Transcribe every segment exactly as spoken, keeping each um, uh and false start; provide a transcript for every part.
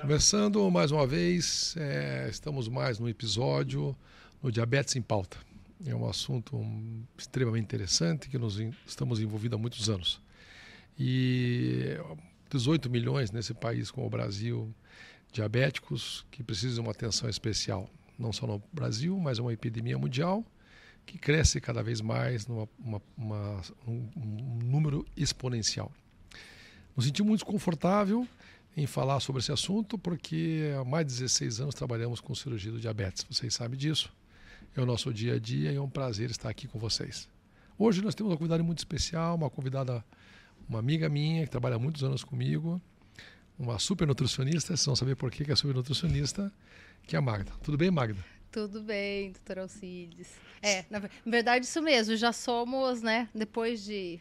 Conversando mais uma vez, é, estamos mais num episódio no Diabetes em Pauta. É um assunto extremamente interessante que nós estamos envolvidos há muitos anos. E dezoito milhões nesse país como o Brasil, diabéticos que precisam de uma atenção especial. Não só no Brasil, mas é uma epidemia mundial que cresce cada vez mais numa uma, uma, um, um número exponencial. Nos sentimos muito confortável em falar sobre esse assunto porque há mais de dezesseis anos trabalhamos com cirurgia do diabetes. Vocês sabem disso. É o nosso dia a dia e é um prazer estar aqui com vocês. Hoje nós temos uma convidada muito especial, uma convidada, uma amiga minha que trabalha há muitos anos comigo, uma super nutricionista, vocês vão saber por que é super nutricionista, que é a Magda. Tudo bem, Magda? Tudo bem, doutor Alcides. É, na verdade isso mesmo, já somos, né, depois de...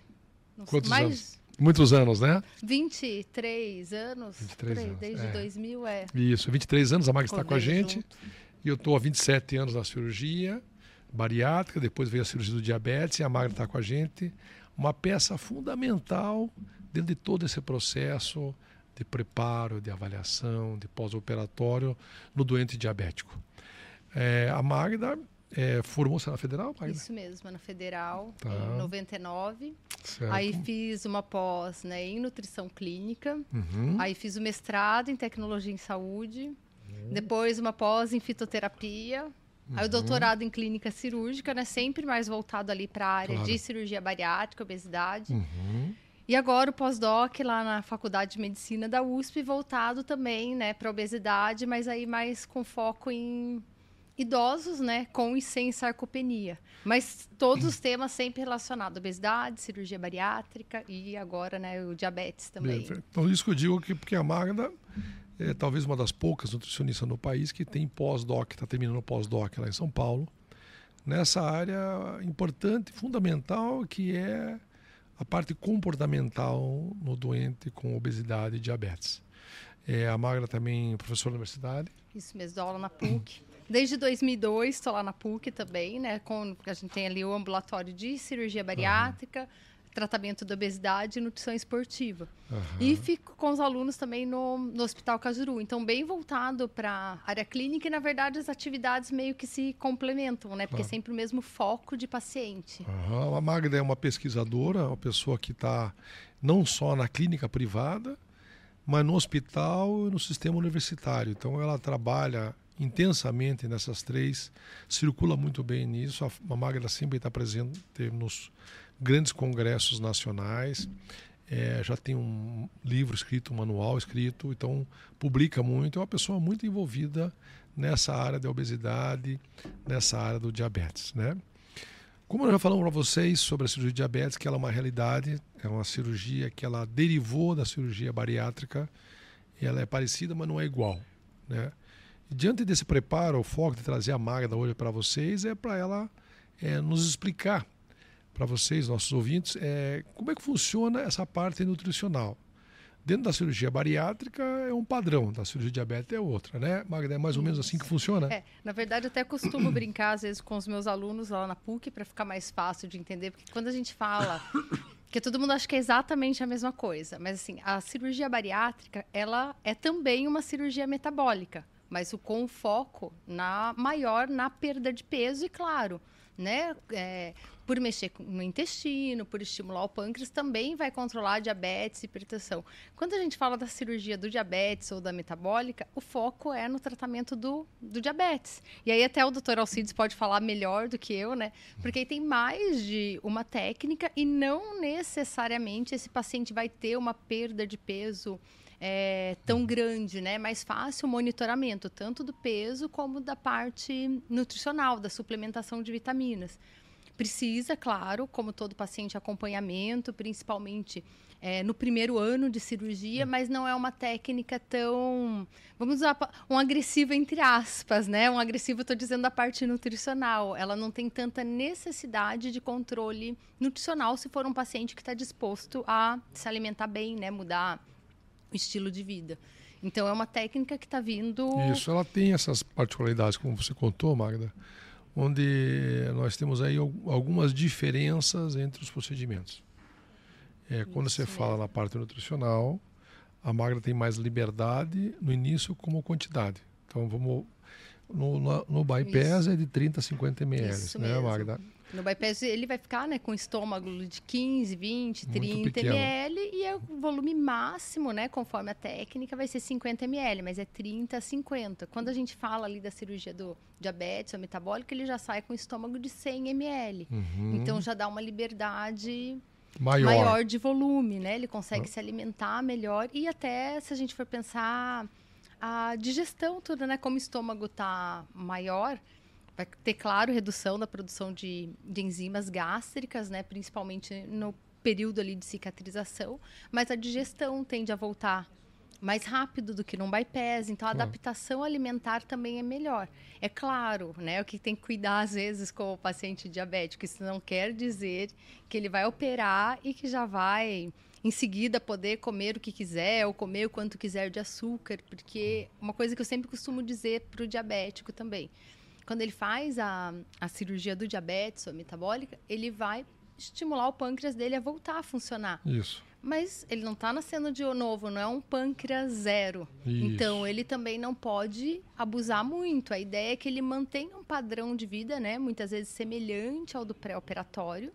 Não sei, Quantos mais... anos? Muitos anos, né? vinte e três anos, vinte e três anos desde é. dois mil, é. Isso, vinte e três anos, a Magda está com a gente. Junto. E eu estou há vinte e sete anos na cirurgia bariátrica, depois veio a cirurgia do diabetes e a Magda está com a gente. Uma peça fundamental dentro de todo esse processo de preparo, de avaliação, de pós-operatório no doente diabético. É, a Magda... É, formou-se na Federal? Magda? Isso mesmo, na Federal, tá. Em noventa e nove. Certo. Aí fiz uma pós, né, em nutrição clínica, uhum. Aí fiz o mestrado em tecnologia em saúde, uhum. Depois uma pós em fitoterapia, uhum. Aí o doutorado em clínica cirúrgica, né, sempre mais voltado ali para a área, claro, de cirurgia bariátrica, obesidade. Uhum. E agora o pós-doc lá na Faculdade de Medicina da U S P, voltado também, né, para obesidade, mas aí mais com foco em... idosos, né, com e sem sarcopenia. Mas todos os temas sempre relacionados. Obesidade, cirurgia bariátrica e agora, né, o diabetes também. Bem, então, isso que eu digo que porque a Magda é talvez uma das poucas nutricionistas no país que tem pós-doc, está terminando pós-doc lá em São Paulo, nessa área importante, fundamental, que é a parte comportamental no doente com obesidade e diabetes. É, a Magda também é professora da universidade. Isso mesmo, dá aula na P U C. Desde dois mil e dois, estou lá na P U C também, né? Com, a gente tem ali o ambulatório de cirurgia bariátrica, uhum. Tratamento da obesidade e nutrição esportiva. Uhum. E fico com os alunos também no, no Hospital Cajuru. Então, bem voltado para a área clínica e, na verdade, as atividades meio que se complementam, né? Porque uhum. É sempre o mesmo foco de paciente. Uhum. A Magda é uma pesquisadora, uma pessoa que está não só na clínica privada, mas no hospital e no sistema universitário. Então, ela trabalha... intensamente nessas três, circula muito bem nisso. A Magda sempre está presente nos grandes congressos nacionais, é, já tem um livro escrito, um manual escrito, então publica muito, é uma pessoa muito envolvida nessa área da obesidade, nessa área do diabetes, né? Como nós já falamos para vocês sobre a cirurgia de diabetes, que ela é uma realidade, é uma cirurgia que ela derivou da cirurgia bariátrica, ela é parecida, mas não é igual, né? Diante desse preparo, o foco de trazer a Magda hoje para vocês é para ela é, nos explicar, para vocês, nossos ouvintes, é, como é que funciona essa parte nutricional. Dentro da cirurgia bariátrica é um padrão, da cirurgia diabética é outra, né? Magda, é mais ou menos assim que funciona? É, na verdade, eu até costumo brincar, às vezes, com os meus alunos lá na P U C, para ficar mais fácil de entender, porque quando a gente fala... Porque todo mundo acha que é exatamente a mesma coisa, mas assim, a cirurgia bariátrica, ela é também uma cirurgia metabólica. Mas com foco na, maior na perda de peso e, claro, né, é, por mexer no intestino, por estimular o pâncreas, também vai controlar a diabetes e hipertensão. Quando a gente fala da cirurgia do diabetes ou da metabólica, o foco é no tratamento do, do diabetes. E aí até o doutor Alcides pode falar melhor do que eu, né? Porque aí tem mais de uma técnica e não necessariamente esse paciente vai ter uma perda de peso É, tão grande, né? Mais fácil o monitoramento, tanto do peso como da parte nutricional, da suplementação de vitaminas. Precisa, claro, como todo paciente, acompanhamento, principalmente é, no primeiro ano de cirurgia, mas não é uma técnica tão, vamos usar um agressivo entre aspas, né? Um agressivo, estou dizendo, da parte nutricional. Ela não tem tanta necessidade de controle nutricional se for um paciente que está disposto a se alimentar bem, né? Mudar estilo de vida. Então, é uma técnica que está vindo... Isso, ela tem essas particularidades, como você contou, Magda, onde nós temos aí algumas diferenças entre os procedimentos. É, quando você fala na parte nutricional, a Magda tem mais liberdade no início como quantidade. Então, vamos no, no, no bypass isso. É de trinta a cinquenta mililitros, isso né, mesmo. Magda? No bypass ele vai ficar, né, com estômago de quinze, vinte, trinta mililitros e o volume máximo, né, conforme a técnica, vai ser cinquenta mililitros, mas é trinta a cinquenta. Quando a gente fala ali da cirurgia do diabetes ou metabólico, ele já sai com estômago de cem mililitros. Uhum. Então já dá uma liberdade maior, maior de volume, né? Ele consegue uhum. se alimentar melhor e até se a gente for pensar a digestão toda, né, como o estômago tá maior, vai ter, claro, redução da produção de, de enzimas gástricas, né? Principalmente no período ali de cicatrização. Mas a digestão tende a voltar mais rápido do que num bypass. Então, a claro. adaptação alimentar também é melhor. É claro, né? O que tem que cuidar, às vezes, com o paciente diabético. Isso não quer dizer que ele vai operar e que já vai, em seguida, poder comer o que quiser ou comer o quanto quiser de açúcar. Porque uma coisa que eu sempre costumo dizer para o diabético também, quando ele faz a, a cirurgia do diabetes ou metabólica, ele vai estimular o pâncreas dele a voltar a funcionar. Isso. Mas ele não está nascendo de novo, não é um pâncreas zero. Isso. Então, ele também não pode abusar muito. A ideia é que ele mantenha um padrão de vida, né, muitas vezes semelhante ao do pré-operatório,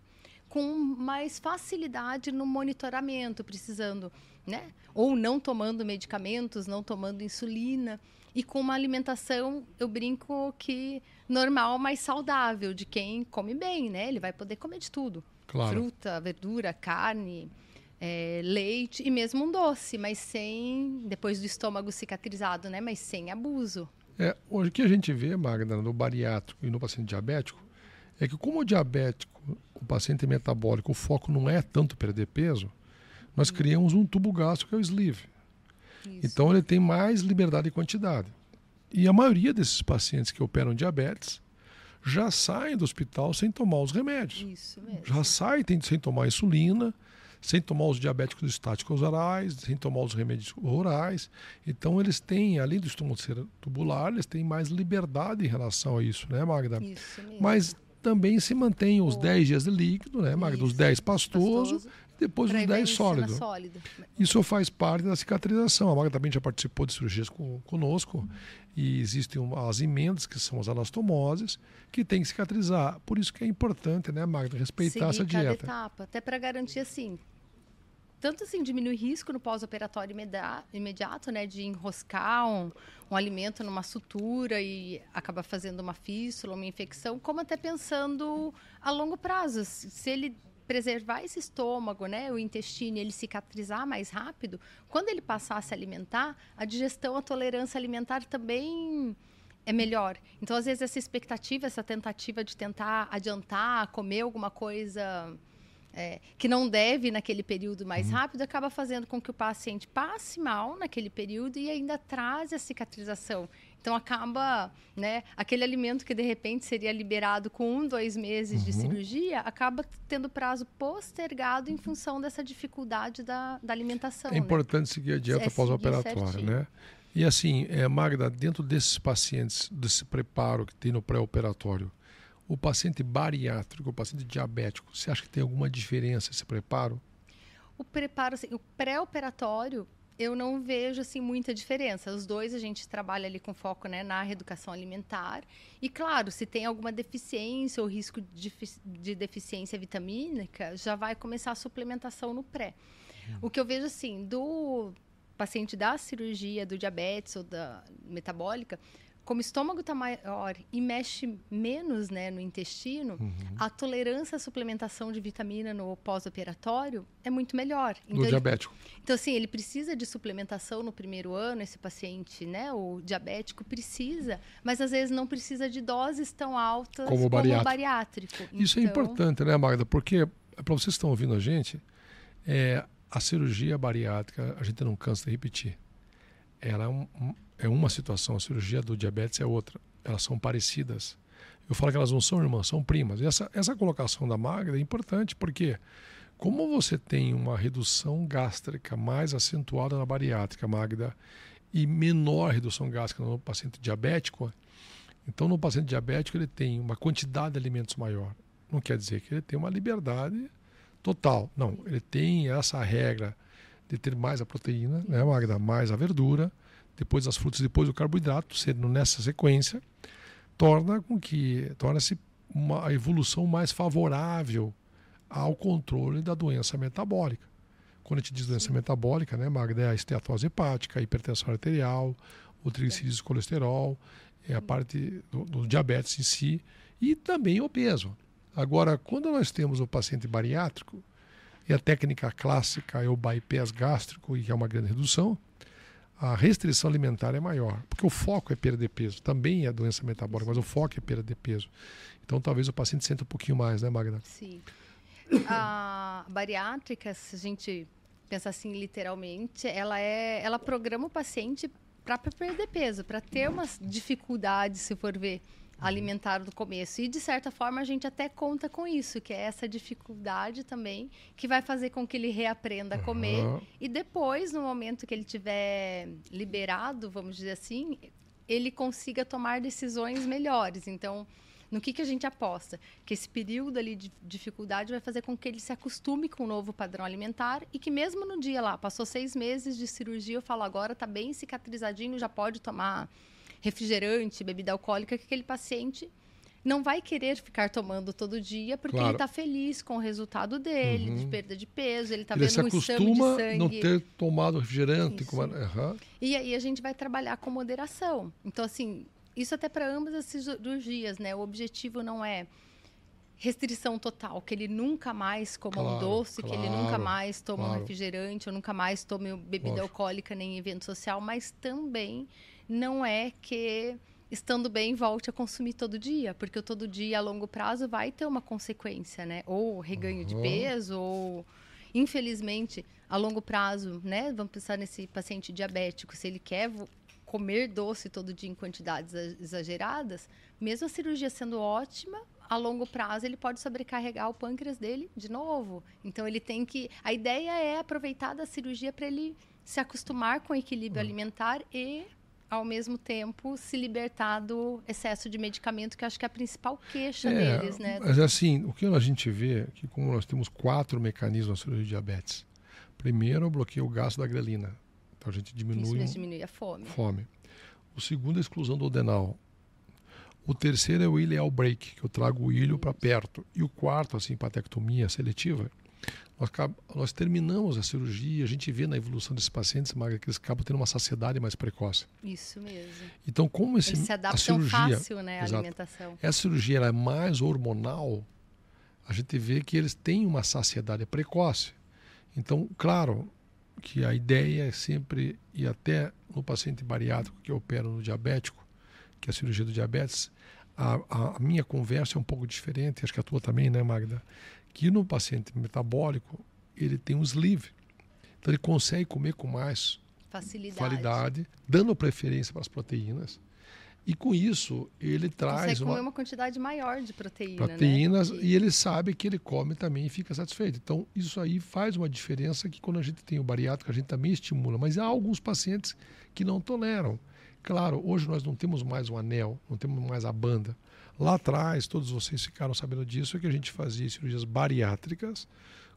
com mais facilidade no monitoramento, precisando, né, ou não tomando medicamentos, não tomando insulina. E com uma alimentação, eu brinco que normal, mas saudável, de quem come bem, né? Ele vai poder comer de tudo. Claro. Fruta, verdura, carne, é, leite e mesmo um doce, mas sem, depois do estômago cicatrizado, né? Mas sem abuso. É, hoje o que a gente vê, Magda, no bariátrico e no paciente diabético, é que como o diabético, o paciente metabólico, o foco não é tanto perder peso, nós hum. criamos um tubo gástrico que é o sleeve. Isso. Então, ele tem mais liberdade e quantidade. E a maioria desses pacientes que operam diabetes já saem do hospital sem tomar os remédios. Isso mesmo. Já saem sem tomar insulina, sem tomar os diabéticos estáticos orais, sem tomar os remédios orais. Então, eles têm, além do estômago ser tubular, eles têm mais liberdade em relação a isso, né, Magda? Isso mesmo. Mas também se mantém os dez dias de líquido, né, Magda? Isso. Os dez pastosos. Depois os dez sólidos. Sólido. Isso faz parte da cicatrização. A Magda também já participou de cirurgias com, conosco uhum. e existem as emendas, que são as anastomoses, que tem que cicatrizar. Por isso que é importante, né, Magda, respeitar seguir essa dieta. Cada etapa, até para garantir assim, tanto assim diminui o risco no pós-operatório imediato, né, de enroscar um, um alimento numa sutura e acabar fazendo uma fístula, uma infecção, como até pensando a longo prazo. Se ele preservar esse estômago, né, o intestino, ele cicatrizar mais rápido, quando ele passar a se alimentar, a digestão, a tolerância alimentar também é melhor. Então, às vezes, essa expectativa, essa tentativa de tentar adiantar, comer alguma coisa é, que não deve naquele período mais uhum. rápido, acaba fazendo com que o paciente passe mal naquele período e ainda traz a cicatrização. Então, acaba, né, aquele alimento que, de repente, seria liberado com um, dois meses uhum. de cirurgia, acaba tendo prazo postergado em função dessa dificuldade da, da alimentação. É importante, né, seguir a dieta é pós-operatória, né? E assim, é, Magda, dentro desses pacientes, desse preparo que tem no pré-operatório, o paciente bariátrico, o paciente diabético, você acha que tem alguma diferença esse preparo? O preparo, assim, o pré-operatório, eu não vejo, assim, muita diferença. Os dois a gente trabalha ali com foco, né, na reeducação alimentar. E, claro, se tem alguma deficiência ou risco de, de deficiência vitamínica, já vai começar a suplementação no pré. Hum. O que eu vejo, assim, do paciente da cirurgia, do diabetes ou da metabólica, como o estômago está maior e mexe menos, né, no intestino, uhum. a tolerância à suplementação de vitamina no pós-operatório é muito melhor. Então, do diabético. Ele, então, assim, ele precisa de suplementação no primeiro ano, esse paciente, né, o diabético precisa, mas às vezes não precisa de doses tão altas como o bariátrico. Como o bariátrico. Isso então é importante, né, Magda? Porque, para vocês que estão ouvindo a gente, é, a cirurgia bariátrica, a gente não cansa de repetir, ela é um, um é uma situação, a cirurgia do diabetes é outra. Elas são parecidas. Eu falo que elas não são irmãs, são primas. E essa, essa colocação da Magda é importante, porque como você tem uma redução gástrica mais acentuada na bariátrica, Magda, e menor redução gástrica no paciente diabético, então no paciente diabético ele tem uma quantidade de alimentos maior. Não quer dizer que ele tem uma liberdade total. Não, ele tem essa regra de ter mais a proteína, né, Magda? Mais a verdura, depois as frutas, depois o carboidrato, sendo nessa sequência, torna com que torna-se uma evolução mais favorável ao controle da doença metabólica. Quando a gente diz doença metabólica, né, Magda, é a esteatose hepática, a hipertensão arterial, o triglicerídeos, o colesterol, é a parte do, do diabetes em si e também obeso. Agora, quando nós temos o paciente bariátrico, e a técnica clássica é o bypass gástrico, e é uma grande redução, a restrição alimentar é maior, porque o foco é perda de peso, também é doença metabólica, mas o foco é perda de peso. Então, talvez o paciente sinta um pouquinho mais, né, Magda? Sim. A bariátrica, se a gente pensar assim literalmente, ela, é, ela programa o paciente para perder peso, para ter umas dificuldades, se for ver, alimentar do começo. E, de certa forma, a gente até conta com isso, que é essa dificuldade também, que vai fazer com que ele reaprenda a comer. Uhum. E depois, no momento que ele tiver liberado, vamos dizer assim, ele consiga tomar decisões melhores. Então, no que, que a gente aposta? Que esse período ali de dificuldade vai fazer com que ele se acostume com o novo padrão alimentar e que mesmo no dia lá, passou seis meses de cirurgia, eu falo agora, tá bem cicatrizadinho, já pode tomar refrigerante, bebida alcoólica, que aquele paciente não vai querer ficar tomando todo dia, porque claro, ele está feliz com o resultado dele, uhum, de perda de peso, ele está vendo um exame de sangue. Não ter tomado refrigerante. Como... Uhum. E aí a gente vai trabalhar com moderação. Então, assim, isso até para ambas as cirurgias, né? O objetivo não é restrição total, que ele nunca mais coma claro, um doce, claro, que ele nunca mais tome claro. um refrigerante, ou nunca mais tome bebida Nossa. alcoólica, nem evento social, mas também não é que, estando bem, volte a consumir todo dia, porque o todo dia, a longo prazo, vai ter uma consequência, né? Ou reganho uhum. de peso, ou, infelizmente, a longo prazo, né? Vamos pensar nesse paciente diabético, se ele quer comer doce todo dia em quantidades exageradas, mesmo a cirurgia sendo ótima, a longo prazo ele pode sobrecarregar o pâncreas dele de novo. Então, ele tem que... A ideia é aproveitar da cirurgia para ele se acostumar com o equilíbrio uhum. alimentar e... ao mesmo tempo, se libertar do excesso de medicamento, que acho que é a principal queixa é, deles, né? Mas assim, o que a gente vê é que como nós temos quatro mecanismos na cirurgia de diabetes. Primeiro, o bloqueio gasto da grelina. Então, a gente diminui, Isso, diminui a fome. fome. O segundo é a exclusão do adenal. O terceiro é o ileal break, que eu trago o ilho para perto. E o quarto, a simpatectomia seletiva. Nós, nós terminamos a cirurgia, a gente vê na evolução desses pacientes, Magda, que eles acabam tendo uma saciedade mais precoce. Isso mesmo. Então, como esse, eles se adaptam a cirurgia, fácil, né, exato, à alimentação. Essa cirurgia ela é mais hormonal, a gente vê que eles têm uma saciedade precoce. Então, claro que a ideia é sempre, e até no paciente bariátrico que eu opero no diabético, que é a cirurgia do diabetes, a, a minha conversa é um pouco diferente, acho que a tua também, né, Magda? Que no paciente metabólico, ele tem um sleeve. Então, ele consegue comer com mais facilidade, facilidade dando preferência para as proteínas. E com isso, ele traz... Consegue uma, comer uma quantidade maior de proteína, proteínas, né? E ele sabe que ele come também e fica satisfeito. Então, isso aí faz uma diferença que quando a gente tem o bariátrico, a gente também estimula. Mas há alguns pacientes que não toleram. Claro, hoje nós não temos mais o anel, não temos mais a banda. Lá atrás, todos vocês ficaram sabendo disso, é que a gente fazia cirurgias bariátricas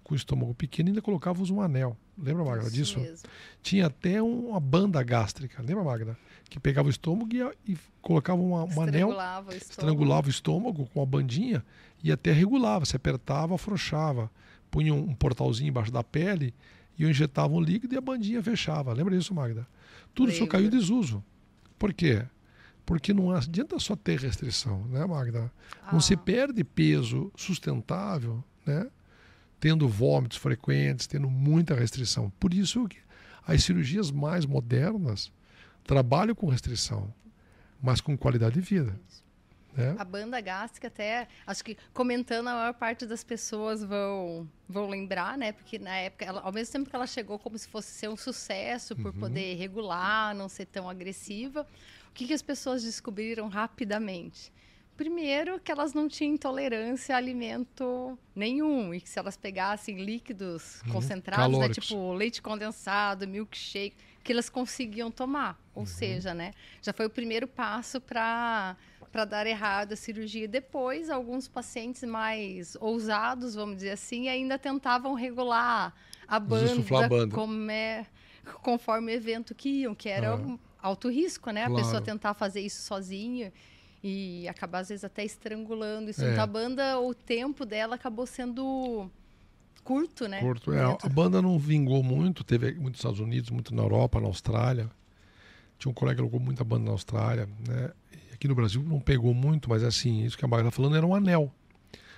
com o estômago pequeno e ainda colocávamos um anel. Lembra, Magda, disso? Mesmo. Tinha até um, uma banda gástrica, lembra, Magda? Que pegava o estômago e, e colocava uma, um anel, o estrangulava o estômago com uma bandinha e até regulava, se apertava, afrouxava. Punha um, um portalzinho embaixo da pele e eu injetava um líquido e a bandinha fechava. Lembra disso, Magda? Tudo Lembra. Isso caiu em desuso. Por quê? Porque não adianta só ter restrição, né, Magda? Ah. Não se perde peso sustentável, né? Tendo vômitos frequentes, tendo muita restrição. Por isso que as cirurgias mais modernas trabalham com restrição, mas com qualidade de vida. É. A banda gástrica até, acho que comentando, a maior parte das pessoas vão, vão lembrar, né? Porque na época, ela, ao mesmo tempo que ela chegou como se fosse ser um sucesso por uhum. poder regular, não ser tão agressiva, o que, que as pessoas descobriram rapidamente? Primeiro, que elas não tinham intolerância a alimento nenhum. E que se elas pegassem líquidos uhum. concentrados, né, tipo leite condensado, milkshake, que elas conseguiam tomar. Ou uhum. seja, né, já foi o primeiro passo para... para dar errado a cirurgia. Depois, alguns pacientes mais ousados, vamos dizer assim, ainda tentavam regular a banda, banda. Comer, conforme o evento que iam, que era ah. um alto risco, né? Claro. A pessoa tentar fazer isso sozinha e acabar, às vezes, até estrangulando isso. É. Então, a banda, o tempo dela acabou sendo curto, né? Curto, é. A banda não vingou muito, teve muito nos Estados Unidos, muito na Europa, na Austrália. Tinha um colega que alugou muita banda na Austrália, né? E aqui no Brasil não pegou muito, mas assim, isso que a Magda está falando era um anel.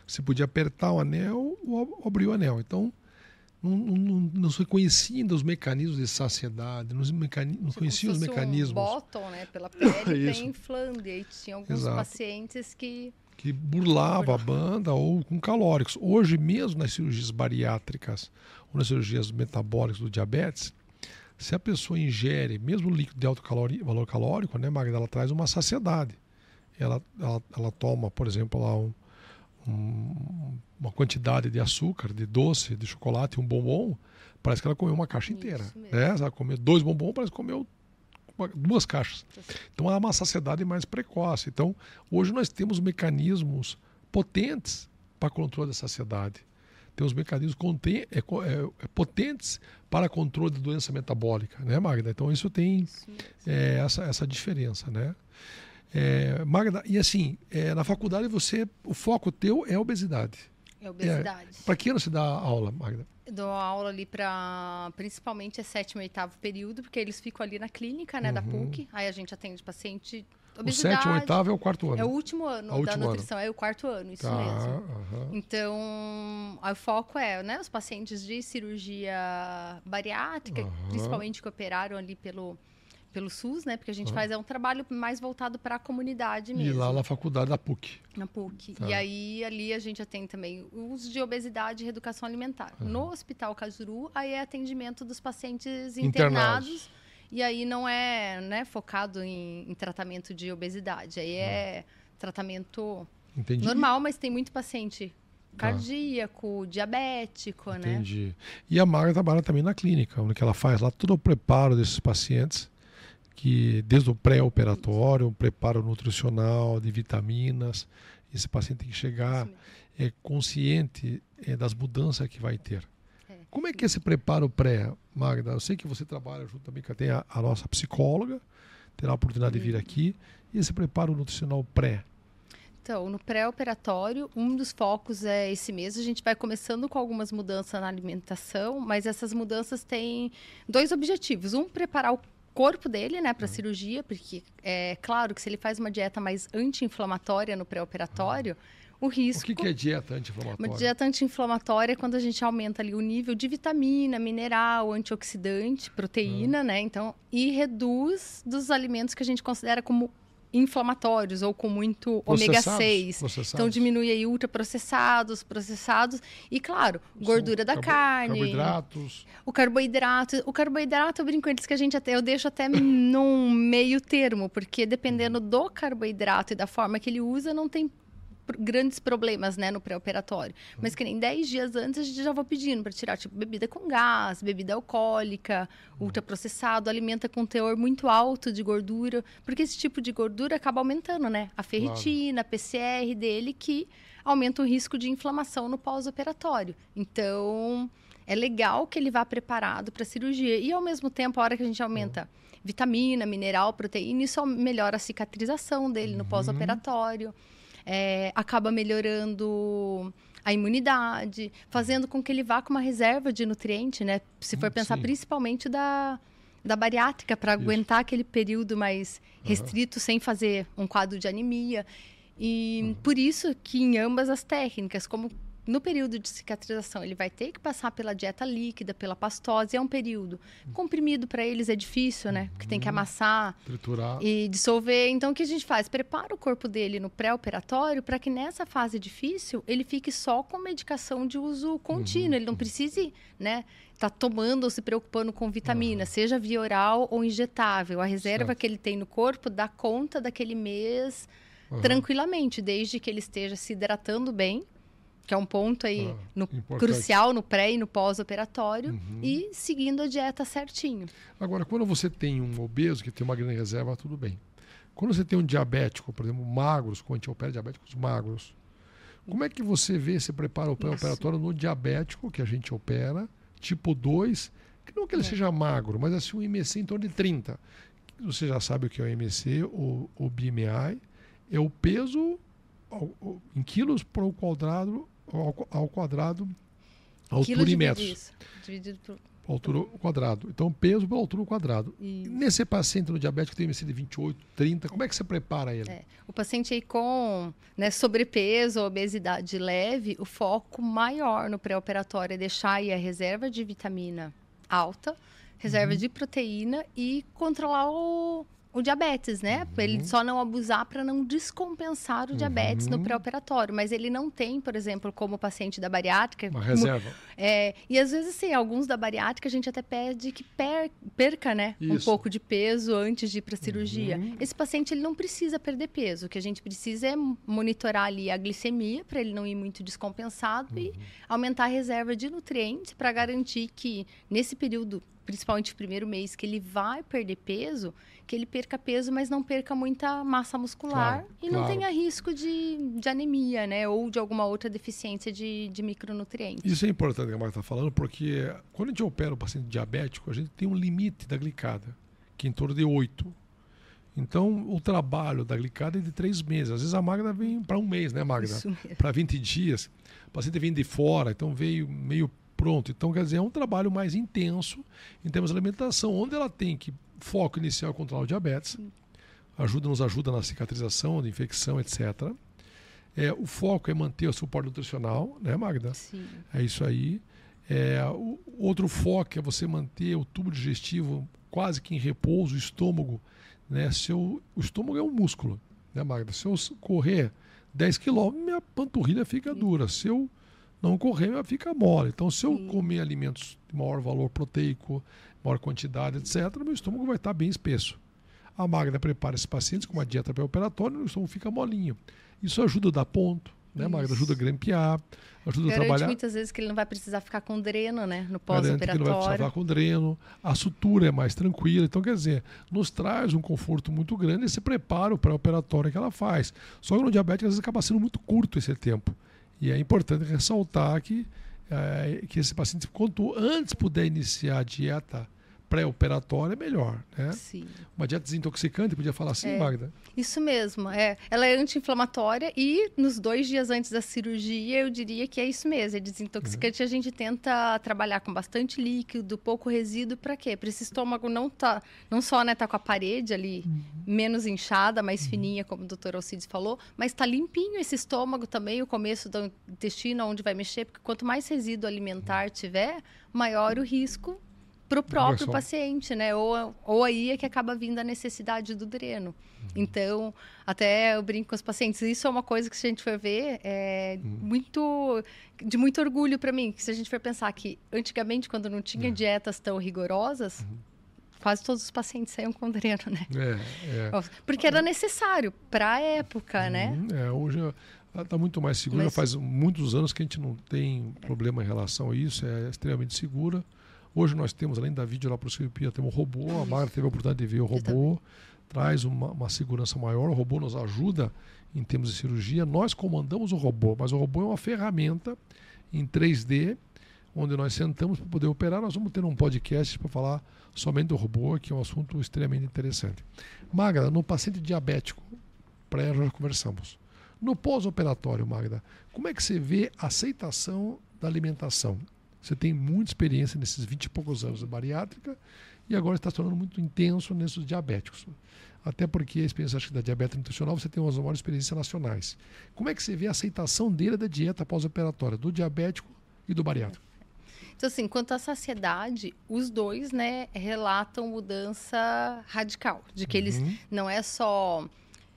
Você podia apertar o anel ou abrir o anel. Então, não, não, não se conhecia ainda os mecanismos de saciedade, não, mecani não conhecia os mecanismos. Um botão, né? Pela pele tem inflando. E aí tinha alguns Exato. pacientes que... que burlava a banda ou com calóricos. Hoje mesmo, nas cirurgias bariátricas ou nas cirurgias metabólicas do diabetes, se a pessoa ingere, mesmo líquido de alto calori, valor calórico, né, Magda, ela traz uma saciedade. Ela, ela, ela toma, por exemplo, lá um, um, uma quantidade de açúcar, de doce, de chocolate, um bombom, parece que ela comeu uma caixa inteira. Né? Ela comeu dois bombons, parece que comeu uma, duas caixas. Então, há uma saciedade mais precoce. Então, hoje nós temos mecanismos potentes para controle da saciedade. Tem os mecanismos potentes para controle de doença metabólica, né, Magda? Então, isso tem sim, sim. É, essa, essa diferença, né? É, Magda, e assim, é, na faculdade você, o foco teu é a obesidade. É obesidade. É, para que ano você dá aula, Magda? Eu dou aula ali para, principalmente, é sétimo e oitavo período, porque eles ficam ali na clínica, né, uhum. da P U C. Aí a gente atende paciente... Obesidade. O sétimo, oitavo é o quarto ano. É o último ano a da última nutrição, ano. é o quarto ano, isso tá, mesmo. Uh-huh. Então, o foco é, né, os pacientes de cirurgia bariátrica, uh-huh. principalmente que operaram ali pelo, pelo SUS, né, porque a gente uh-huh. faz é um trabalho mais voltado para a comunidade mesmo. E lá na faculdade da P U C. Na P U C. Tá. E aí, ali a gente atende também os de obesidade e reeducação alimentar. Uh-huh. No Hospital Cajuru, aí é atendimento dos pacientes internados. internados. E aí não é, né, focado em, em tratamento de obesidade. Aí ah. é tratamento Entendi. normal, mas tem muito paciente cardíaco, ah. diabético, Entendi. né? Entendi. E a Magda trabalha também na clínica, onde ela faz lá todo o preparo desses pacientes, que desde o pré-operatório, um preparo nutricional, de vitaminas. Esse paciente tem que chegar é, consciente é, das mudanças que vai ter. Como é que é esse preparo pré, Magda? Eu sei que você trabalha junto também, que tem a, a nossa psicóloga, terá a oportunidade uhum. de vir aqui. E esse preparo nutricional pré? Então, no pré-operatório, um dos focos é esse mesmo. A gente vai começando com algumas mudanças na alimentação, mas essas mudanças têm dois objetivos. Um, preparar o corpo dele, né, para a uhum. cirurgia, porque é claro que se ele faz uma dieta mais anti-inflamatória no pré-operatório, uhum. o risco... O que, que é dieta anti-inflamatória? Uma dieta anti-inflamatória é quando a gente aumenta ali o nível de vitamina, mineral, antioxidante, proteína, hum. né? Então, e reduz dos alimentos que a gente considera como inflamatórios ou com muito ômega seis. Processados. Então, diminui aí ultraprocessados, processados e, claro, gordura Sim, da carne. Carboidratos. O carboidrato. O carboidrato, eu brinco eles que a gente até, eu deixo até num meio termo, porque dependendo do carboidrato e da forma que ele usa, não tem grandes problemas, né, no pré-operatório. Hum. Mas que nem dez dias antes a gente já vai pedindo para tirar, tipo, bebida com gás, bebida alcoólica, hum. ultraprocessado, alimenta com teor muito alto de gordura, porque esse tipo de gordura acaba aumentando, né? A ferritina, claro. a P C R dele, que aumenta o risco de inflamação no pós-operatório. Então, é legal que ele vá preparado para a cirurgia. E, ao mesmo tempo, a hora que a gente aumenta hum. vitamina, mineral, proteína, isso melhora a cicatrização dele hum. no pós-operatório. É, acaba melhorando a imunidade, fazendo com que ele vá com uma reserva de nutriente, né? Se for pensar Sim. principalmente da, da bariátrica, para aguentar aquele período mais restrito, uhum. sem fazer um quadro de anemia. E uhum. por isso que em ambas as técnicas, como no período de cicatrização, ele vai ter que passar pela dieta líquida, pela pastose, é um período. Comprimido para eles é difícil, né? Porque tem que amassar, triturar e dissolver. Então, o que a gente faz? Prepara o corpo dele no pré-operatório para que nessa fase difícil ele fique só com medicação de uso contínuo. Uhum. Ele não precise, né, tá tomando ou se preocupando com vitamina, uhum. seja via oral ou injetável. A reserva certo. que ele tem no corpo dá conta daquele mês uhum. tranquilamente, desde que ele esteja se hidratando bem, que é um ponto aí ah, no, crucial no pré e no pós-operatório, uhum. e seguindo a dieta certinho. Agora, quando você tem um obeso que tem uma grande reserva, tudo bem. Quando você tem um diabético, por exemplo, magros, quando a gente opera diabéticos magros, como é que você vê, se prepara o pré-operatório no diabético que a gente opera, tipo dois, que não que ele é. seja magro, mas assim um I M C em torno de trinta. Você já sabe o que é o I M C, o, o B M I, é o peso ao, ao, em quilos por quadrado, ao, ao quadrado, altura em metros. Dividido por... altura ao quadrado. Então, peso pela altura ao quadrado. Isso. Nesse paciente no diabético tem I M C de vinte e oito, trinta, como é que você prepara ele? É. O paciente aí com né, sobrepeso, obesidade leve, o foco maior no pré-operatório é deixar aí a reserva de vitamina alta, reserva uhum. de proteína e controlar o, o diabetes, né? Uhum. Ele só não abusar para não descompensar o diabetes uhum. no pré-operatório. Mas ele não tem, por exemplo, como o paciente da bariátrica... Uma reserva. É, e às vezes, assim, alguns da bariátrica a gente até pede que per, perca, né? Isso. Um pouco de peso antes de ir para a cirurgia. Uhum. Esse paciente, ele não precisa perder peso. O que a gente precisa é monitorar ali a glicemia para ele não ir muito descompensado uhum. e aumentar a reserva de nutrientes para garantir que, nesse período... principalmente o primeiro mês, que ele vai perder peso, que ele perca peso, mas não perca muita massa muscular claro, e não claro. tenha risco de, de anemia, né? Ou de alguma outra deficiência de, de micronutrientes. Isso é importante que a Magda está falando, porque quando a gente opera um paciente diabético, a gente tem um limite da glicada, que é em torno de oito. Então, o trabalho da glicada é de três meses. Às vezes a Magda vem para um mês, né, Magda? Para vinte dias. O paciente vem de fora, então veio meio... Pronto, então quer dizer, é um trabalho mais intenso em termos de alimentação, onde ela tem que foco inicial é controlar o diabetes, ajuda, nos ajuda na cicatrização, de infecção, etcétera. É, o foco é manter o suporte nutricional, né, Magda? Sim. É isso aí. É, o outro foco é você manter o tubo digestivo quase que em repouso, o estômago, né? Seu, o estômago é um músculo, né, Magda? Se eu correr dez quilômetros, minha panturrilha fica Sim. dura. Se eu não correr, fica mole. Então, se eu Sim. comer alimentos de maior valor proteico, maior quantidade, etcétera, meu estômago vai estar bem espesso. A Magda prepara esses pacientes com uma dieta pré-operatória e o estômago fica molinho. Isso ajuda a dar ponto, né, Magda? Isso. Ajuda a grampear, ajuda Garante a trabalhar. Muitas vezes que ele não vai precisar ficar com dreno, né, no pós-operatório. Garante que não vai precisar ficar com dreno. A sutura é mais tranquila. Então, quer dizer, nos traz um conforto muito grande esse preparo pré-operatório que ela faz. Só que no diabético, às vezes, acaba sendo muito curto esse tempo. E é importante ressaltar que, é, que esse paciente, quanto antes puder iniciar a dieta pré-operatória, é melhor, né? Sim. Uma dieta desintoxicante, podia falar assim, é, Magda? Isso mesmo. É. Ela é anti-inflamatória e nos dois dias antes da cirurgia, eu diria que é isso mesmo. É desintoxicante. Uhum. A gente tenta trabalhar com bastante líquido, pouco resíduo, para quê? Para esse estômago não tá, não só né, tá com a parede ali uhum. menos inchada, mais uhum. fininha, como o doutor Alcides falou, mas tá limpinho esse estômago também, o começo do intestino, onde vai mexer, porque quanto mais resíduo alimentar tiver, maior o risco para o próprio paciente, né? Ou, ou aí é que acaba vindo a necessidade do dreno. Uhum. Então, até eu brinco com os pacientes, isso é uma coisa que se a gente for ver, é uhum. muito, de muito orgulho para mim, que se a gente for pensar que antigamente, quando não tinha uhum. dietas tão rigorosas, uhum. quase todos os pacientes saíam com dreno, né? É, é. Porque era necessário para a época, uhum. né? É, hoje está muito mais segura, Mas... faz muitos anos que a gente não tem é. problema em relação a isso, é extremamente segura. Hoje nós temos, além da videolaparoscopia, temos o robô. A Magda teve a oportunidade de ver o robô. Traz uma, uma segurança maior. O robô nos ajuda em termos de cirurgia. Nós comandamos o robô, mas o robô é uma ferramenta em três D, onde nós sentamos para poder operar. Nós vamos ter um podcast para falar somente do robô, que é um assunto extremamente interessante. Magda, no paciente diabético, pré já conversamos. No pós-operatório, Magda, como é que você vê a aceitação da alimentação? Você tem muita experiência nesses vinte e poucos anos da bariátrica e agora está se tornando muito intenso nesses diabéticos. Até porque a experiência acho que da diabetes nutricional você tem umas maiores experiências nacionais. Como é que você vê a aceitação dele da dieta pós-operatória, do diabético e do bariátrico? Então, assim, quanto à saciedade, os dois né, relatam mudança radical. De que uhum. eles não é só...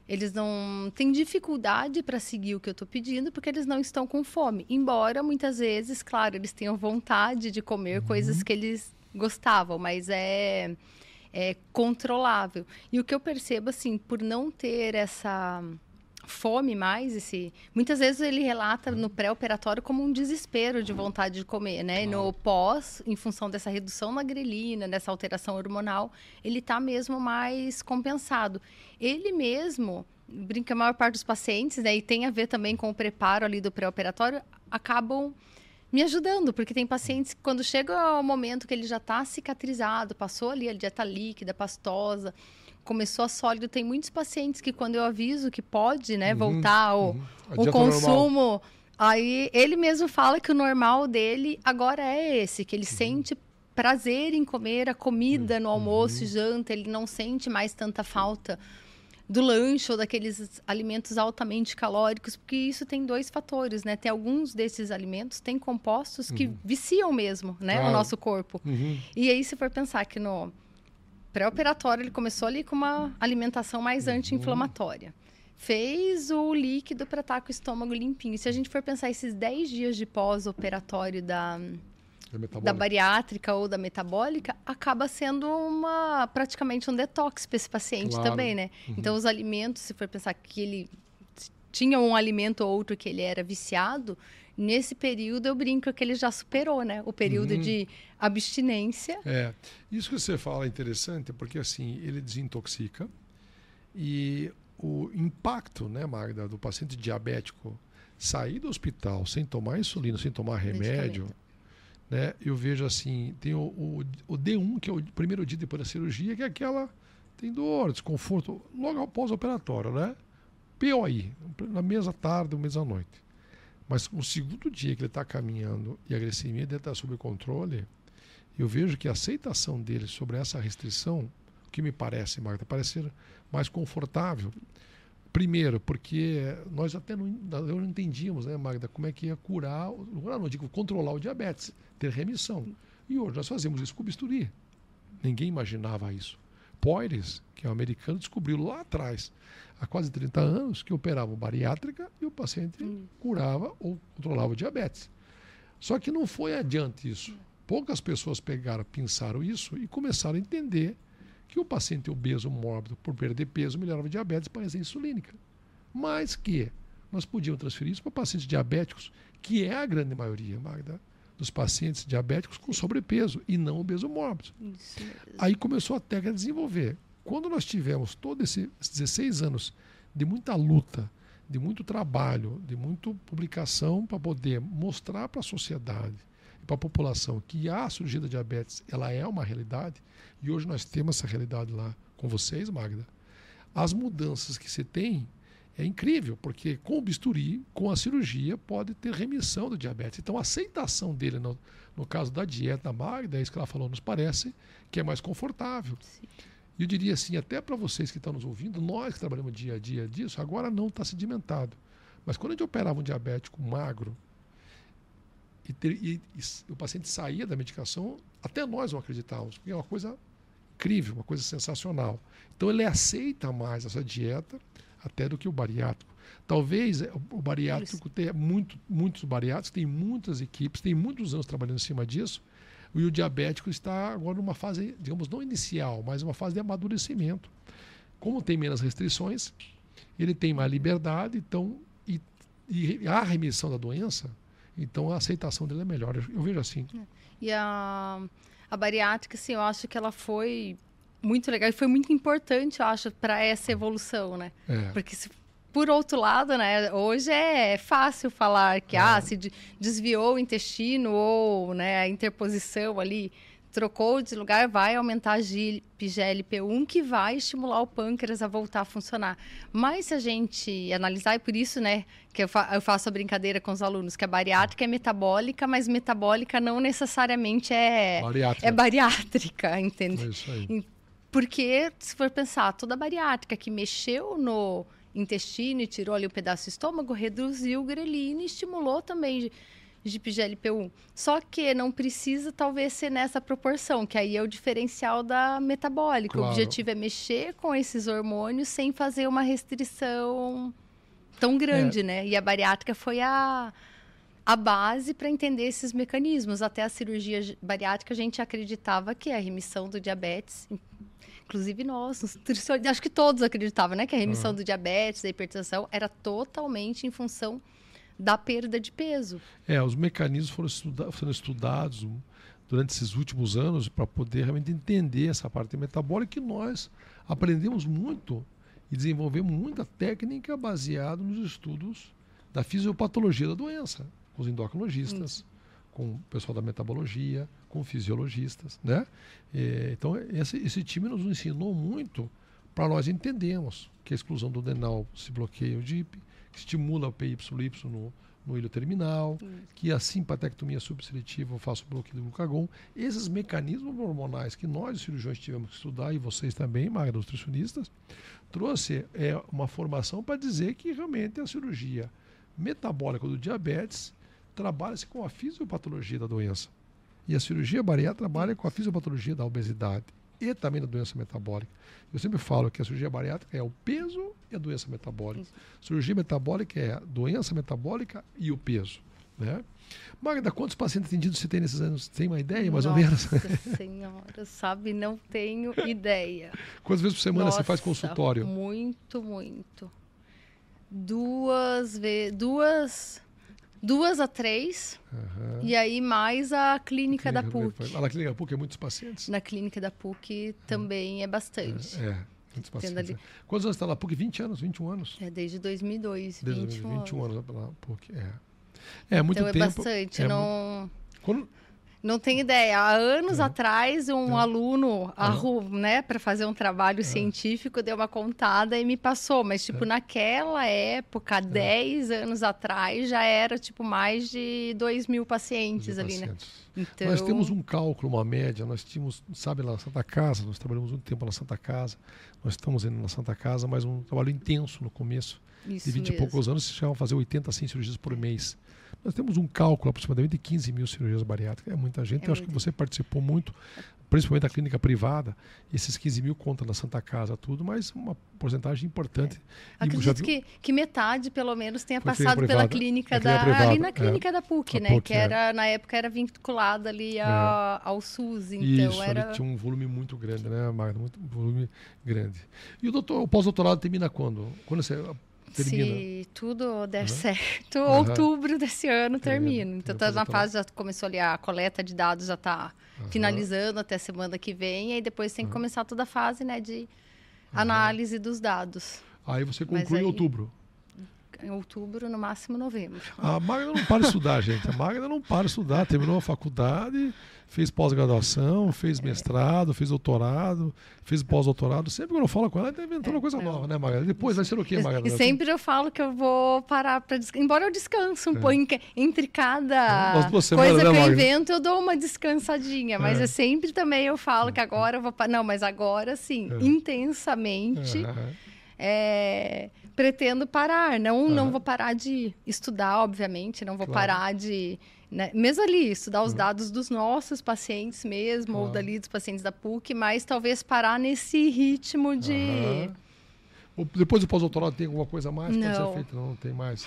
Eles não têm dificuldade para seguir o que eu estou pedindo porque eles não estão com fome. Embora, muitas vezes, claro, eles tenham vontade de comer uhum. coisas que eles gostavam, mas é, é controlável. E o que eu percebo, assim, por não ter essa fome mais, esse... muitas vezes ele relata no pré-operatório como um desespero de vontade de comer, né? E no pós, em função dessa redução na grelina, dessa alteração hormonal, ele está mesmo mais compensado. Ele mesmo, brinca a maior parte dos pacientes, né, e tem a ver também com o preparo ali do pré-operatório, acabam me ajudando, porque tem pacientes que quando chega o momento que ele já está cicatrizado, passou ali a dieta líquida, pastosa, começou a sólido, tem muitos pacientes que quando eu aviso que pode, né, uhum, voltar o, uhum. o consumo, normal. Aí ele mesmo fala que o normal dele agora é esse, que ele uhum. sente prazer em comer a comida no almoço uhum. e janta, ele não sente mais tanta falta do lanche ou daqueles alimentos altamente calóricos, porque isso tem dois fatores, né? Tem alguns desses alimentos, tem compostos que uhum. viciam mesmo, né? Claro. O nosso corpo. Uhum. E aí, se for pensar que no pré-operatório, ele começou ali com uma alimentação mais uhum. anti-inflamatória. Fez o líquido para estar com o estômago limpinho. Se a gente for pensar esses dez dias de pós-operatório da... Da, da bariátrica ou da metabólica, acaba sendo uma, praticamente um detox para esse paciente claro. também, né? Uhum. Então, os alimentos, se for pensar que ele tinha um alimento ou outro que ele era viciado, nesse período eu brinco que ele já superou, né? O período uhum. de abstinência. É, isso que você fala é interessante, porque assim, ele desintoxica e o impacto, né, Magda, do paciente diabético sair do hospital sem tomar insulina, sem tomar remédio... Né? Eu vejo assim, tem o, o, o D um, que é o primeiro dia depois da cirurgia, que é aquela, tem dor, desconforto, logo após o operatório, né? P O I, na mesma tarde, ou mesma noite. Mas o segundo dia que ele está caminhando e a glicemia deve estar sob controle, eu vejo que a aceitação dele sobre essa restrição, o que me parece, Magda, parece ser mais confortável. Primeiro, porque nós até não, não entendíamos, né, Magda, como é que ia curar, não, não digo controlar o diabetes, ter remissão. E hoje nós fazemos isso com bisturi. Ninguém imaginava isso. Poires, que é um americano, descobriu lá atrás, há quase trinta anos, que operava bariátrica e o paciente hum. curava ou controlava o diabetes. Só que não foi adiante isso. Poucas pessoas pegaram, pensaram isso e começaram a entender que o paciente obeso mórbido, por perder peso, melhorava a diabetes para a resistência insulínica. Mas que nós podíamos transferir isso para pacientes diabéticos, que é a grande maioria, Magda, dos pacientes diabéticos com sobrepeso e não obeso mórbido. Aí começou a técnica a desenvolver. Quando nós tivemos todos esses dezesseis anos de muita luta, de muito trabalho, de muita publicação para poder mostrar para a sociedade, para a população, que a cirurgia da diabetes ela é uma realidade, e hoje nós temos essa realidade lá com vocês, Magda, as mudanças que se tem é incrível, porque com o bisturi, com a cirurgia, pode ter remissão do diabetes. Então, a aceitação dele, no, no caso da dieta da Magda, é isso que ela falou, nos parece que é mais confortável. Sim. E eu diria assim, até para vocês que estão nos ouvindo, nós que trabalhamos dia a dia disso, agora não está sedimentado. Mas quando a gente operava um diabético magro, E, ter, e, e o paciente saía da medicação, até nós não acreditávamos, porque é uma coisa incrível, uma coisa sensacional. Então ele aceita mais essa dieta até do que o bariátrico. Talvez o bariátrico tenha muito, muitos bariátricos, tem muitas equipes, tem muitos anos trabalhando em cima disso, e o diabético está agora numa fase, digamos, não inicial, mas uma fase de amadurecimento. Como tem menos restrições, ele tem mais liberdade, então, e, e a remissão da doença, então, a aceitação dele é melhor. Eu vejo assim. E a, a bariátrica, assim, eu acho que ela foi muito legal. E foi muito importante, eu acho, para essa evolução, né? É. Porque, se, por outro lado, né? Hoje é fácil falar que, é. ah, se de, desviou o intestino ou, né, a interposição ali, trocou de lugar, vai aumentar a G L P um, que vai estimular o pâncreas a voltar a funcionar. Mas se a gente analisar, e por isso, né, que eu, fa- eu faço a brincadeira com os alunos, que a bariátrica é metabólica, mas metabólica não necessariamente é bariátrica, é bariátrica, entende? É isso aí. Porque, se for pensar, toda bariátrica que mexeu no intestino e tirou ali um pedaço do estômago, reduziu grelina e estimulou também G I P G L P um. Só que não precisa, talvez, ser nessa proporção, que aí é o diferencial da metabólica. Claro. O objetivo é mexer com esses hormônios sem fazer uma restrição tão grande, é. né? E a bariátrica foi a, a base para entender esses mecanismos. Até a cirurgia bariátrica, a gente acreditava que a remissão do diabetes... Inclusive nós, acho que todos acreditavam, né? Que a remissão uhum. do diabetes, da hipertensão, era totalmente em função da perda de peso. É, os mecanismos foram estuda- foram estudados durante esses últimos anos para poder realmente entender essa parte metabólica, que nós aprendemos muito e desenvolvemos muita técnica baseada nos estudos da fisiopatologia da doença, com os endocrinologistas, com o pessoal da metabologia, com fisiologistas, né? E, então, esse, esse time nos ensinou muito para nós entendermos que a exclusão do adenal se bloqueia o D I P, que estimula o P Y Y no, no ilho terminal, Sim. que a simpatectomia subseletiva faz o bloqueio do glucagon. Esses mecanismos hormonais que nós, os cirurgiões, tivemos que estudar, e vocês também, Magda, os nutricionistas, trouxe é, uma formação para dizer que realmente a cirurgia metabólica do diabetes trabalha-se com a fisiopatologia da doença. E a cirurgia bariátrica trabalha com a fisiopatologia da obesidade e também da doença metabólica. Eu sempre falo que a cirurgia bariátrica é o peso e a doença metabólica. Isso. Cirurgia metabólica é a doença metabólica e o peso, né? Magda, quantos pacientes atendidos você tem nesses anos? Tem uma ideia, mais Nossa ou menos? Nossa Senhora, sabe, não tenho ideia. Quantas vezes por semana Nossa, você faz consultório? Muito, muito. Duas vezes... Duas... Duas a três, uhum. e aí mais a clínica, a clínica da P U C. Na clínica da P U C é muitos pacientes? Na clínica da P U C também é, é bastante. É, é, muitos pacientes. Ali... É. Quantos anos está lá? P U C? vinte anos, vinte e um anos? É, desde dois mil e dois, desde vinte e um anos. vinte e um anos lá na P U C, é. É, muito então, tempo. Então é bastante, é não... Muito... Quando... Não tem ideia. Há anos é. atrás, um é. aluno, é. né, para fazer um trabalho é. científico, deu uma contada e me passou. Mas, tipo, é. naquela época, é. dez anos atrás, já era, tipo, mais de dois mil pacientes ali, pacientes. né? Então... Nós temos um cálculo, uma média. Nós tínhamos, sabe, lá na Santa Casa, nós trabalhamos muito tempo na Santa Casa. Nós estamos indo na Santa Casa, mas um trabalho intenso no começo. Isso de vinte mesmo. E poucos anos, se chegavam a fazer oitenta, cem cirurgias por mês. Nós temos um cálculo aproximadamente de quinze mil cirurgias bariátricas. É muita gente. É Eu acho que você participou muito, principalmente da clínica privada. Esses quinze mil conta da Santa Casa, tudo, mas uma porcentagem importante. É. Acredito já... que, que metade, pelo menos, tenha Foi passado privada, pela clínica, da, clínica privada, ali na clínica é, da P U C, né? P U C, que era, é. na época era vinculada ali a, é. ao SUS. Então Isso, era... tinha um volume muito grande, né, Magda? Muito um volume grande. E o, doutor, o pós-doutorado termina quando? Quando você... Termina. Se tudo der uhum. certo, uhum. outubro desse ano termino. Então, tá na fase, já começou ali a coleta de dados, já está uhum. finalizando até a semana que vem. E aí depois tem que uhum. começar toda a fase, né, de análise uhum. dos dados. Aí você conclui aí, em outubro. Em outubro, no máximo novembro. A Magda não para de estudar, gente. A Magda não para de estudar. Terminou a faculdade, fez pós-graduação, fez é. mestrado, fez doutorado, fez pós-doutorado. Sempre que eu falo com ela, ela está inventando é, uma coisa é. nova, né, Magda? Depois vai ser o quê, Magda? E sempre eu falo que eu vou parar para descansar. Embora eu descanse um é. pouco entre cada duas semanas, coisa né, que eu invento, eu dou uma descansadinha. Mas é. eu sempre também eu falo é. que agora eu vou... Pa... Não, mas agora, sim, é. intensamente... É. É, pretendo parar, não, uhum. não vou parar de estudar, obviamente, não vou claro. parar de, né, mesmo ali, estudar os uhum. dados dos nossos pacientes mesmo, uhum. ou dali dos pacientes da P U C, mas talvez parar nesse ritmo de... Uhum. Depois do pós-doutorado tem alguma coisa a mais? Não. Feito? Não, não tem mais.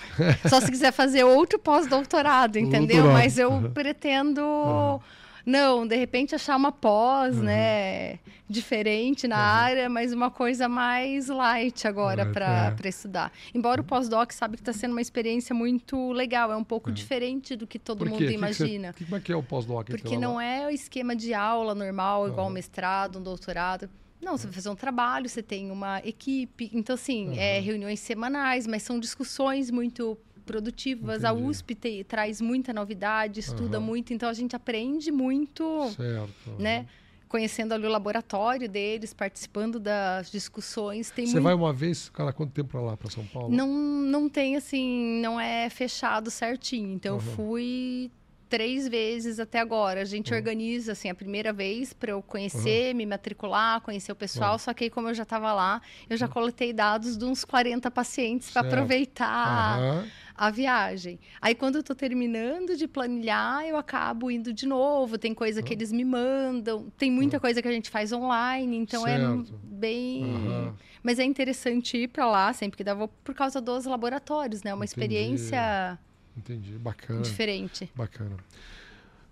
Só se quiser fazer outro pós-doutorado, entendeu? Doutorado. Mas eu uhum. pretendo... Uhum. Não, de repente achar uma pós, uhum. né, diferente na uhum. área, mas uma coisa mais light agora para é. estudar. Embora uhum. o pós-doc sabe que está sendo uma experiência muito legal, é um pouco uhum. diferente do que todo mundo imagina. Que que você, como é que é o pós-doc? Porque não é o esquema de aula normal, igual uhum. um mestrado, um doutorado. Não, você vai fazer um trabalho, você tem uma equipe. Então, assim, uhum. é reuniões semanais, mas são discussões muito... produtivas. Entendi. A U S P te, traz muita novidade, estuda uhum. muito, então a gente aprende muito, certo. né? Conhecendo ali o laboratório deles, participando das discussões. Tem Você muito... vai uma vez, cara, quanto tempo para lá, para São Paulo? Não, não tem, assim, não é fechado certinho, então uhum. eu fui três vezes até agora. A gente uhum. organiza, assim, a primeira vez para eu conhecer, uhum. me matricular, conhecer o pessoal, uhum. só que aí, como eu já estava lá, eu já uhum. coletei dados de uns quarenta pacientes para aproveitar uhum. a viagem. Aí, quando eu estou terminando de planilhar, eu acabo indo de novo, tem coisa uhum. que eles me mandam, tem muita uhum. coisa que a gente faz online, então certo. é bem... Uhum. Mas é interessante ir para lá, sempre que dá, vou por causa dos laboratórios, né? Uma Entendi. experiência... Entendi, bacana. Diferente. Bacana.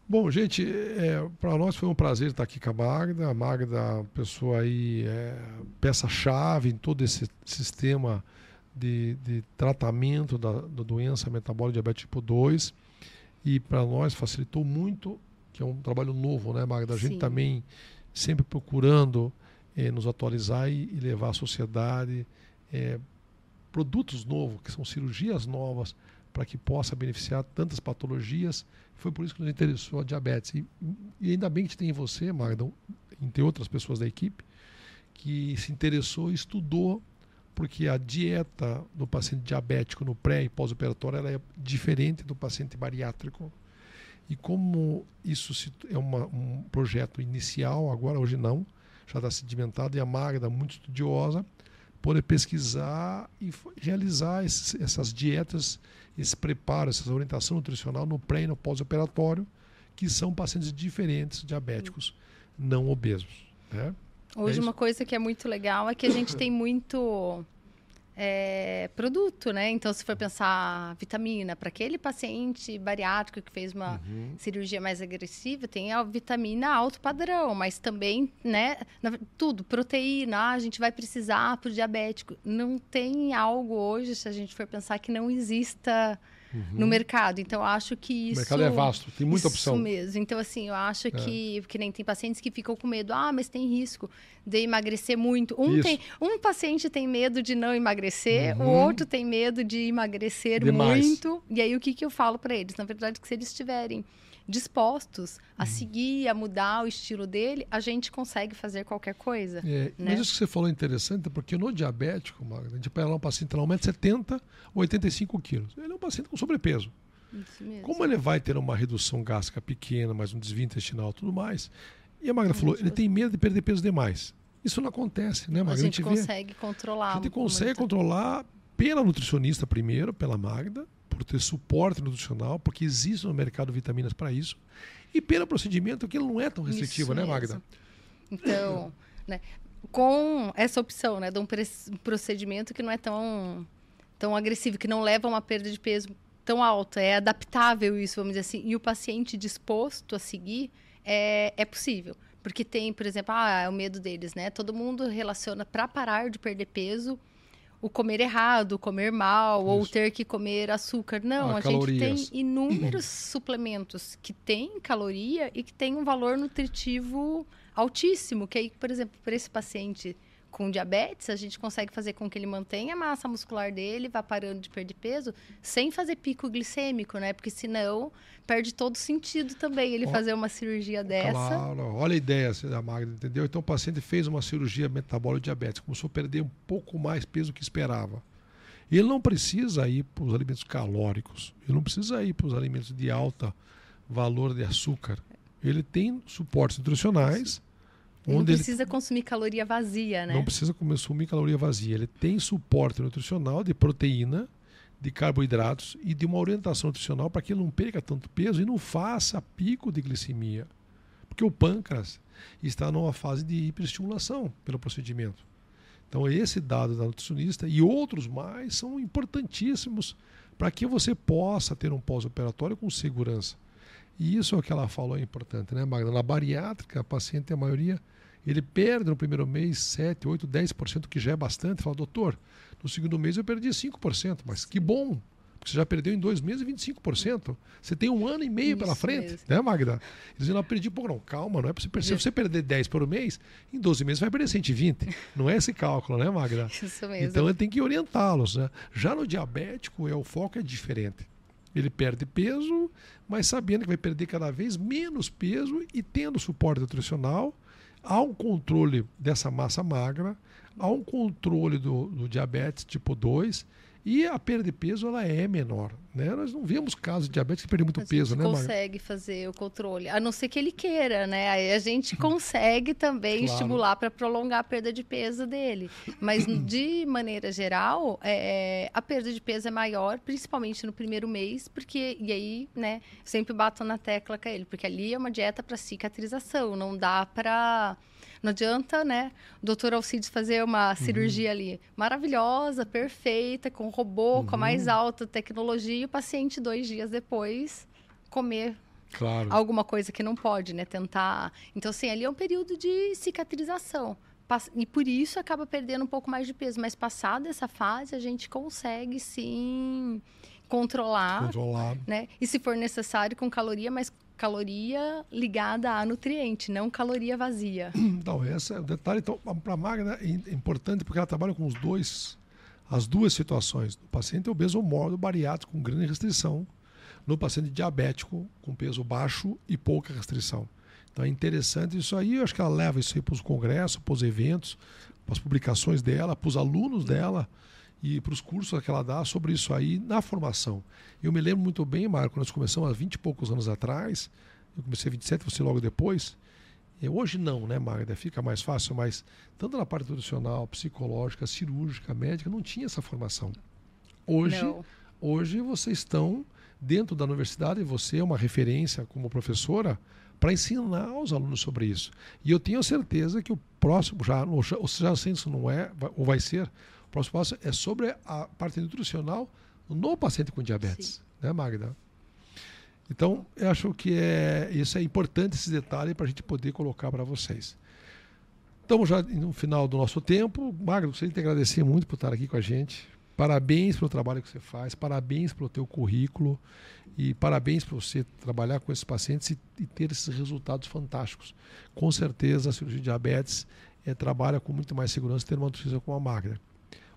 Bom, gente, é, para nós foi um prazer estar aqui com a Magda. A Magda é uma pessoa aí, é, peça-chave em todo esse sistema de, de tratamento da, da doença metabólica diabetes tipo dois. E para nós facilitou muito, que é um trabalho novo, né, Magda? A gente Sim. também sempre procurando é, nos atualizar e, e levar à sociedade é, produtos novos, que são cirurgias novas, para que possa beneficiar tantas patologias. Foi por isso que nos interessou a diabetes. E, e ainda bem que tem você, Magda, entre outras pessoas da equipe, que se interessou e estudou, porque a dieta do paciente diabético no pré e pós-operatório ela é diferente do paciente bariátrico. E como isso se, é uma, um projeto inicial, agora, hoje não, já está sedimentado, e a Magda, muito estudiosa, poder pesquisar e realizar esses, essas dietas, esse preparo, essa orientação nutricional no pré e no pós-operatório, que são pacientes diferentes, diabéticos, não obesos. Né? Hoje é uma coisa que é muito legal é que a gente tem muito é, produto, né? Então, se for pensar vitamina, para aquele paciente bariátrico que fez uma uhum. cirurgia mais agressiva, tem a vitamina alto padrão, mas também, né? Tudo, proteína, a gente vai precisar para o diabético. Não tem algo hoje, se a gente for pensar, que não exista uhum. no mercado. Então, acho que isso... O mercado é vasto, tem muita opção. Isso mesmo. Então, assim, eu acho é. que... Porque nem tem pacientes que ficam com medo. Ah, mas tem risco de emagrecer muito. Um, tem, um paciente tem medo de não emagrecer, uhum. o outro tem medo de emagrecer Demais. muito. E aí, o que, que eu falo para eles? Na verdade, que se eles estiverem dispostos a uhum. seguir, a mudar o estilo dele, a gente consegue fazer qualquer coisa. É, né? Mas isso que você falou é interessante, porque no diabético, Magda, a gente pega lá um paciente lá um metro e setenta ou oitenta e cinco quilos. Ele é um paciente com sobrepeso. Isso mesmo. Como ele vai ter uma redução gástrica pequena, mais um desvio intestinal e tudo mais. E a Magda falou, ele tem medo de perder peso demais. Isso não acontece, né, Magda? A gente, a gente consegue vê, controlar. A gente consegue muito. controlar pela nutricionista primeiro, pela Magda, por ter suporte nutricional, porque existe no mercado vitaminas para isso, e pelo procedimento que ele não é tão restritivo, isso né, mesmo. Magda? Então, né, com essa opção, né, de um procedimento que não é tão, tão agressivo, que não leva a uma perda de peso tão alta, é adaptável isso, vamos dizer assim, e o paciente disposto a seguir, é, é possível. Porque tem, por exemplo, ah, é o medo deles, né? Todo mundo relaciona para parar de perder peso o comer errado, o comer mal, isso. ou ter que comer açúcar. Não, ah, a calorias. gente tem inúmeros suplementos que têm caloria e que têm um valor nutritivo altíssimo. Que aí, por exemplo, para esse paciente com diabetes, a gente consegue fazer com que ele mantenha a massa muscular dele, vá parando de perder peso, sem fazer pico glicêmico, né? Porque senão perde todo sentido também ele oh, fazer uma cirurgia dessa. Claro, olha a ideia da Magda, entendeu? Então o paciente fez uma cirurgia metabólica diabética, começou a perder um pouco mais peso do que esperava. Ele não precisa ir para os alimentos calóricos, ele não precisa ir para os alimentos de alta valor de açúcar. Ele tem suportes nutricionais. Ele não precisa ele... consumir caloria vazia, né? Não precisa consumir caloria vazia. Ele tem suporte nutricional de proteína, de carboidratos e de uma orientação nutricional para que ele não perca tanto peso e não faça pico de glicemia. Porque o pâncreas está numa fase de hiperestimulação pelo procedimento. Então, esse dado da nutricionista e outros mais são importantíssimos para que você possa ter um pós-operatório com segurança. E isso é o que ela falou é importante, né, Magda? Na bariátrica, a paciente, a maioria, ele perde no primeiro mês sete, oito, dez por cento, que já é bastante. Fala, doutor, no segundo mês eu perdi cinco por cento, mas que bom, porque você já perdeu em dois meses vinte e cinco por cento. Você tem um ano e meio isso pela frente, mesmo. Né, Magda? Eles dizem, não, perdi pouco, não, calma, não é para você perder. Se você perder dez por mês, em doze meses vai perder cento e vinte. Não é esse cálculo, né, Magda? Isso mesmo. Então, ele tem que orientá-los, né? Já no diabético, é, o foco é diferente. Ele perde peso, mas sabendo que vai perder cada vez menos peso e tendo suporte nutricional, há um controle dessa massa magra, há um controle do, do diabetes tipo dois e a perda de peso ela é menor. Né? Nós não vemos casos de diabetes que perdem muito peso, né, Magda? A gente consegue fazer o controle, a não ser que ele queira, né? Aí a gente consegue também claro. estimular para prolongar a perda de peso dele. Mas, de maneira geral, é, a perda de peso é maior, principalmente no primeiro mês, porque, e aí, né, sempre bato na tecla com ele, porque ali é uma dieta para cicatrização, não dá para... Não adianta, né, o doutor Alcides fazer uma cirurgia uhum. ali maravilhosa, perfeita, com robô, uhum. com a mais alta tecnologia, e o paciente, dois dias depois, comer claro. alguma coisa que não pode, né? Tentar... Então, assim, ali é um período de cicatrização. E por isso acaba perdendo um pouco mais de peso. Mas passada essa fase, a gente consegue, sim, controlar. Controlar. Né? E se for necessário, com caloria, mas caloria ligada a nutriente, não caloria vazia. Então, esse é o detalhe. Então, para a Magda é importante porque ela trabalha com os dois as duas situações, no paciente obeso ou mórbido bariátrico com grande restrição, no paciente diabético com peso baixo e pouca restrição. Então é interessante isso aí, eu acho que ela leva isso aí para os congressos, para os eventos, para as publicações dela, para os alunos dela e para os cursos que ela dá sobre isso aí na formação. Eu me lembro muito bem, Marco, nós começamos há vinte e poucos anos atrás, eu comecei vinte e sete, você logo depois. Hoje não, né, Magda? Fica mais fácil, mas tanto na parte nutricional, psicológica, cirúrgica, médica, não tinha essa formação. Hoje, hoje vocês estão dentro da universidade e você é uma referência como professora para ensinar aos alunos sobre isso. E eu tenho certeza que o próximo, já, ou já se isso não é, ou vai ser, o próximo passo é sobre a parte nutricional no paciente com diabetes. Sim. Né, Magda? Então, eu acho que é, isso é importante, esse detalhe, para a gente poder colocar para vocês. Estamos já no final do nosso tempo. Magda, gostaria de te agradecer muito por estar aqui com a gente. Parabéns pelo trabalho que você faz, parabéns pelo teu currículo e parabéns por você trabalhar com esses pacientes e, e ter esses resultados fantásticos. Com certeza, a cirurgia de diabetes é, trabalha com muito mais segurança ter uma nutrição como a Magda.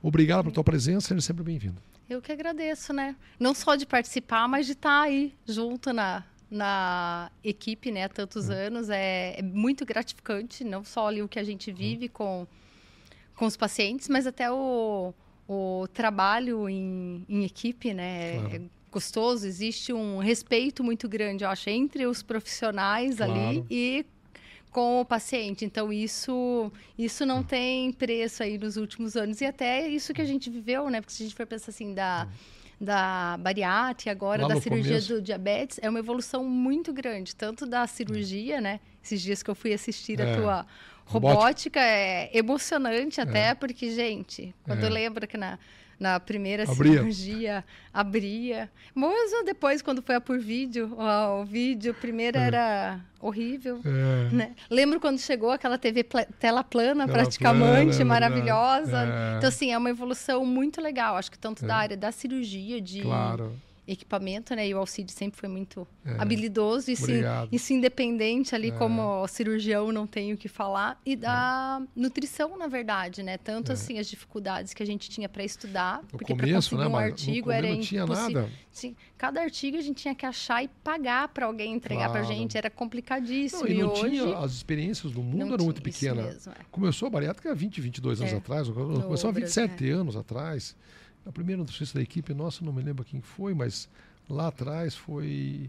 Obrigado pela tua presença, seja sempre bem-vindo. Eu que agradeço, né? Não só de participar, mas de estar aí junto na, na equipe, né? Há tantos hum. anos. É, é muito gratificante, não só ali o que a gente vive hum. com, com os pacientes, mas até o, o trabalho em, em equipe, né? Claro. É gostoso, existe um respeito muito grande, eu acho, entre os profissionais claro. ali e com o paciente. Então, isso, isso não tem preço aí nos últimos anos. E até isso que a gente viveu, né? Porque se a gente for pensar assim, da, da bariátrica, agora lá da cirurgia começo. do diabetes, é uma evolução muito grande. Tanto da cirurgia, é. né? Esses dias que eu fui assistir é. a tua robótica, é emocionante até, é. porque, gente, quando é. lembra que na... Na primeira abria. cirurgia, abria. Mas depois, quando foi a por vídeo, ó, o vídeo, primeiro é. era horrível. É. Né? Lembro quando chegou aquela T V pl- tela plana, tela praticamente, plana, maravilhosa. É. Então, assim, é uma evolução muito legal. Acho que tanto é. da área da cirurgia, de claro. equipamento, né? E o Alcides sempre foi muito é. habilidoso e se, e se independente ali, é. como cirurgião, não tenho o que falar. E da é. nutrição, na verdade, né? Tanto é. assim, as dificuldades que a gente tinha para estudar, no porque para conseguir né, um artigo era não tinha impossível. Nada. Sim, cada artigo a gente tinha que achar e pagar para alguém entregar claro. para a gente, era complicadíssimo. Não, e não e hoje, tinha, as experiências do mundo eram muito pequenas. Mesmo, é. Começou a bariátrica há vinte, vinte e dois é. anos atrás, começou há vinte e sete é. anos atrás. A primeira nutricionista da equipe, nossa, não me lembro quem foi, mas lá atrás foi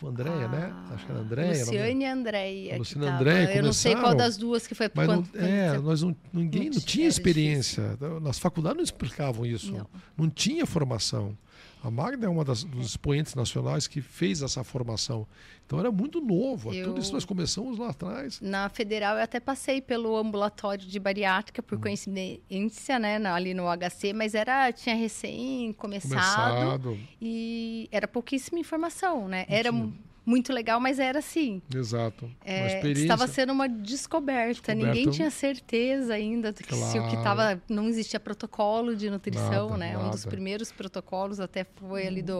a Andréia, ah, né? Acho que era a Andréia. Luciane e Andréia. Luciane e Andréia começaram. Eu não sei qual das duas que foi. Mas quanto, não, é, tempo. Nós não, ninguém não, não tinha experiência. Nas faculdades não explicavam isso. Não, não tinha formação. A Magda é uma das dos expoentes nacionais que fez essa formação. Então era muito novo. Eu, Tudo isso nós começamos lá atrás. Na Federal eu até passei pelo ambulatório de bariátrica por hum. coincidência, né, ali no H C, mas era tinha recém começado, começado. E era pouquíssima informação, né? Não era tinha. Muito legal, mas era assim. Exato. É, estava sendo uma descoberta. descoberta. Ninguém tinha certeza ainda do que, claro. se o que estava... Não existia protocolo de nutrição, nada, né? Nada. Um dos primeiros protocolos até foi ali do...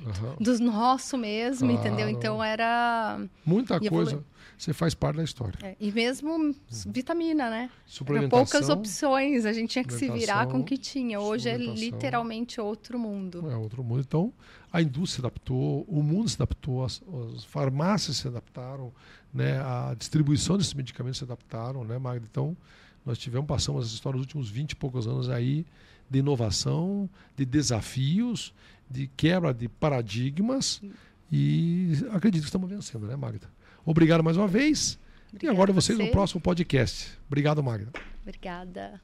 Uhum. Dos nosso mesmo, claro. entendeu? Então era... Muita e coisa. Falei... Você faz parte da história. É, e mesmo uhum. vitamina, né? Suplementação. Eram poucas opções. A gente tinha que se virar com o que tinha. Hoje é literalmente outro mundo. É outro mundo. Então... A indústria se adaptou, o mundo se adaptou, as, as farmácias se adaptaram, né? A distribuição desses medicamentos se adaptaram, né, Magda? Então, nós tivemos, passamos essa história nos últimos vinte e poucos anos aí de inovação, de desafios, de quebra de paradigmas e acredito que estamos vencendo, né, Magda? Obrigado mais uma vez. Obrigada e agora vocês você. no próximo podcast. Obrigado, Magda. Obrigada.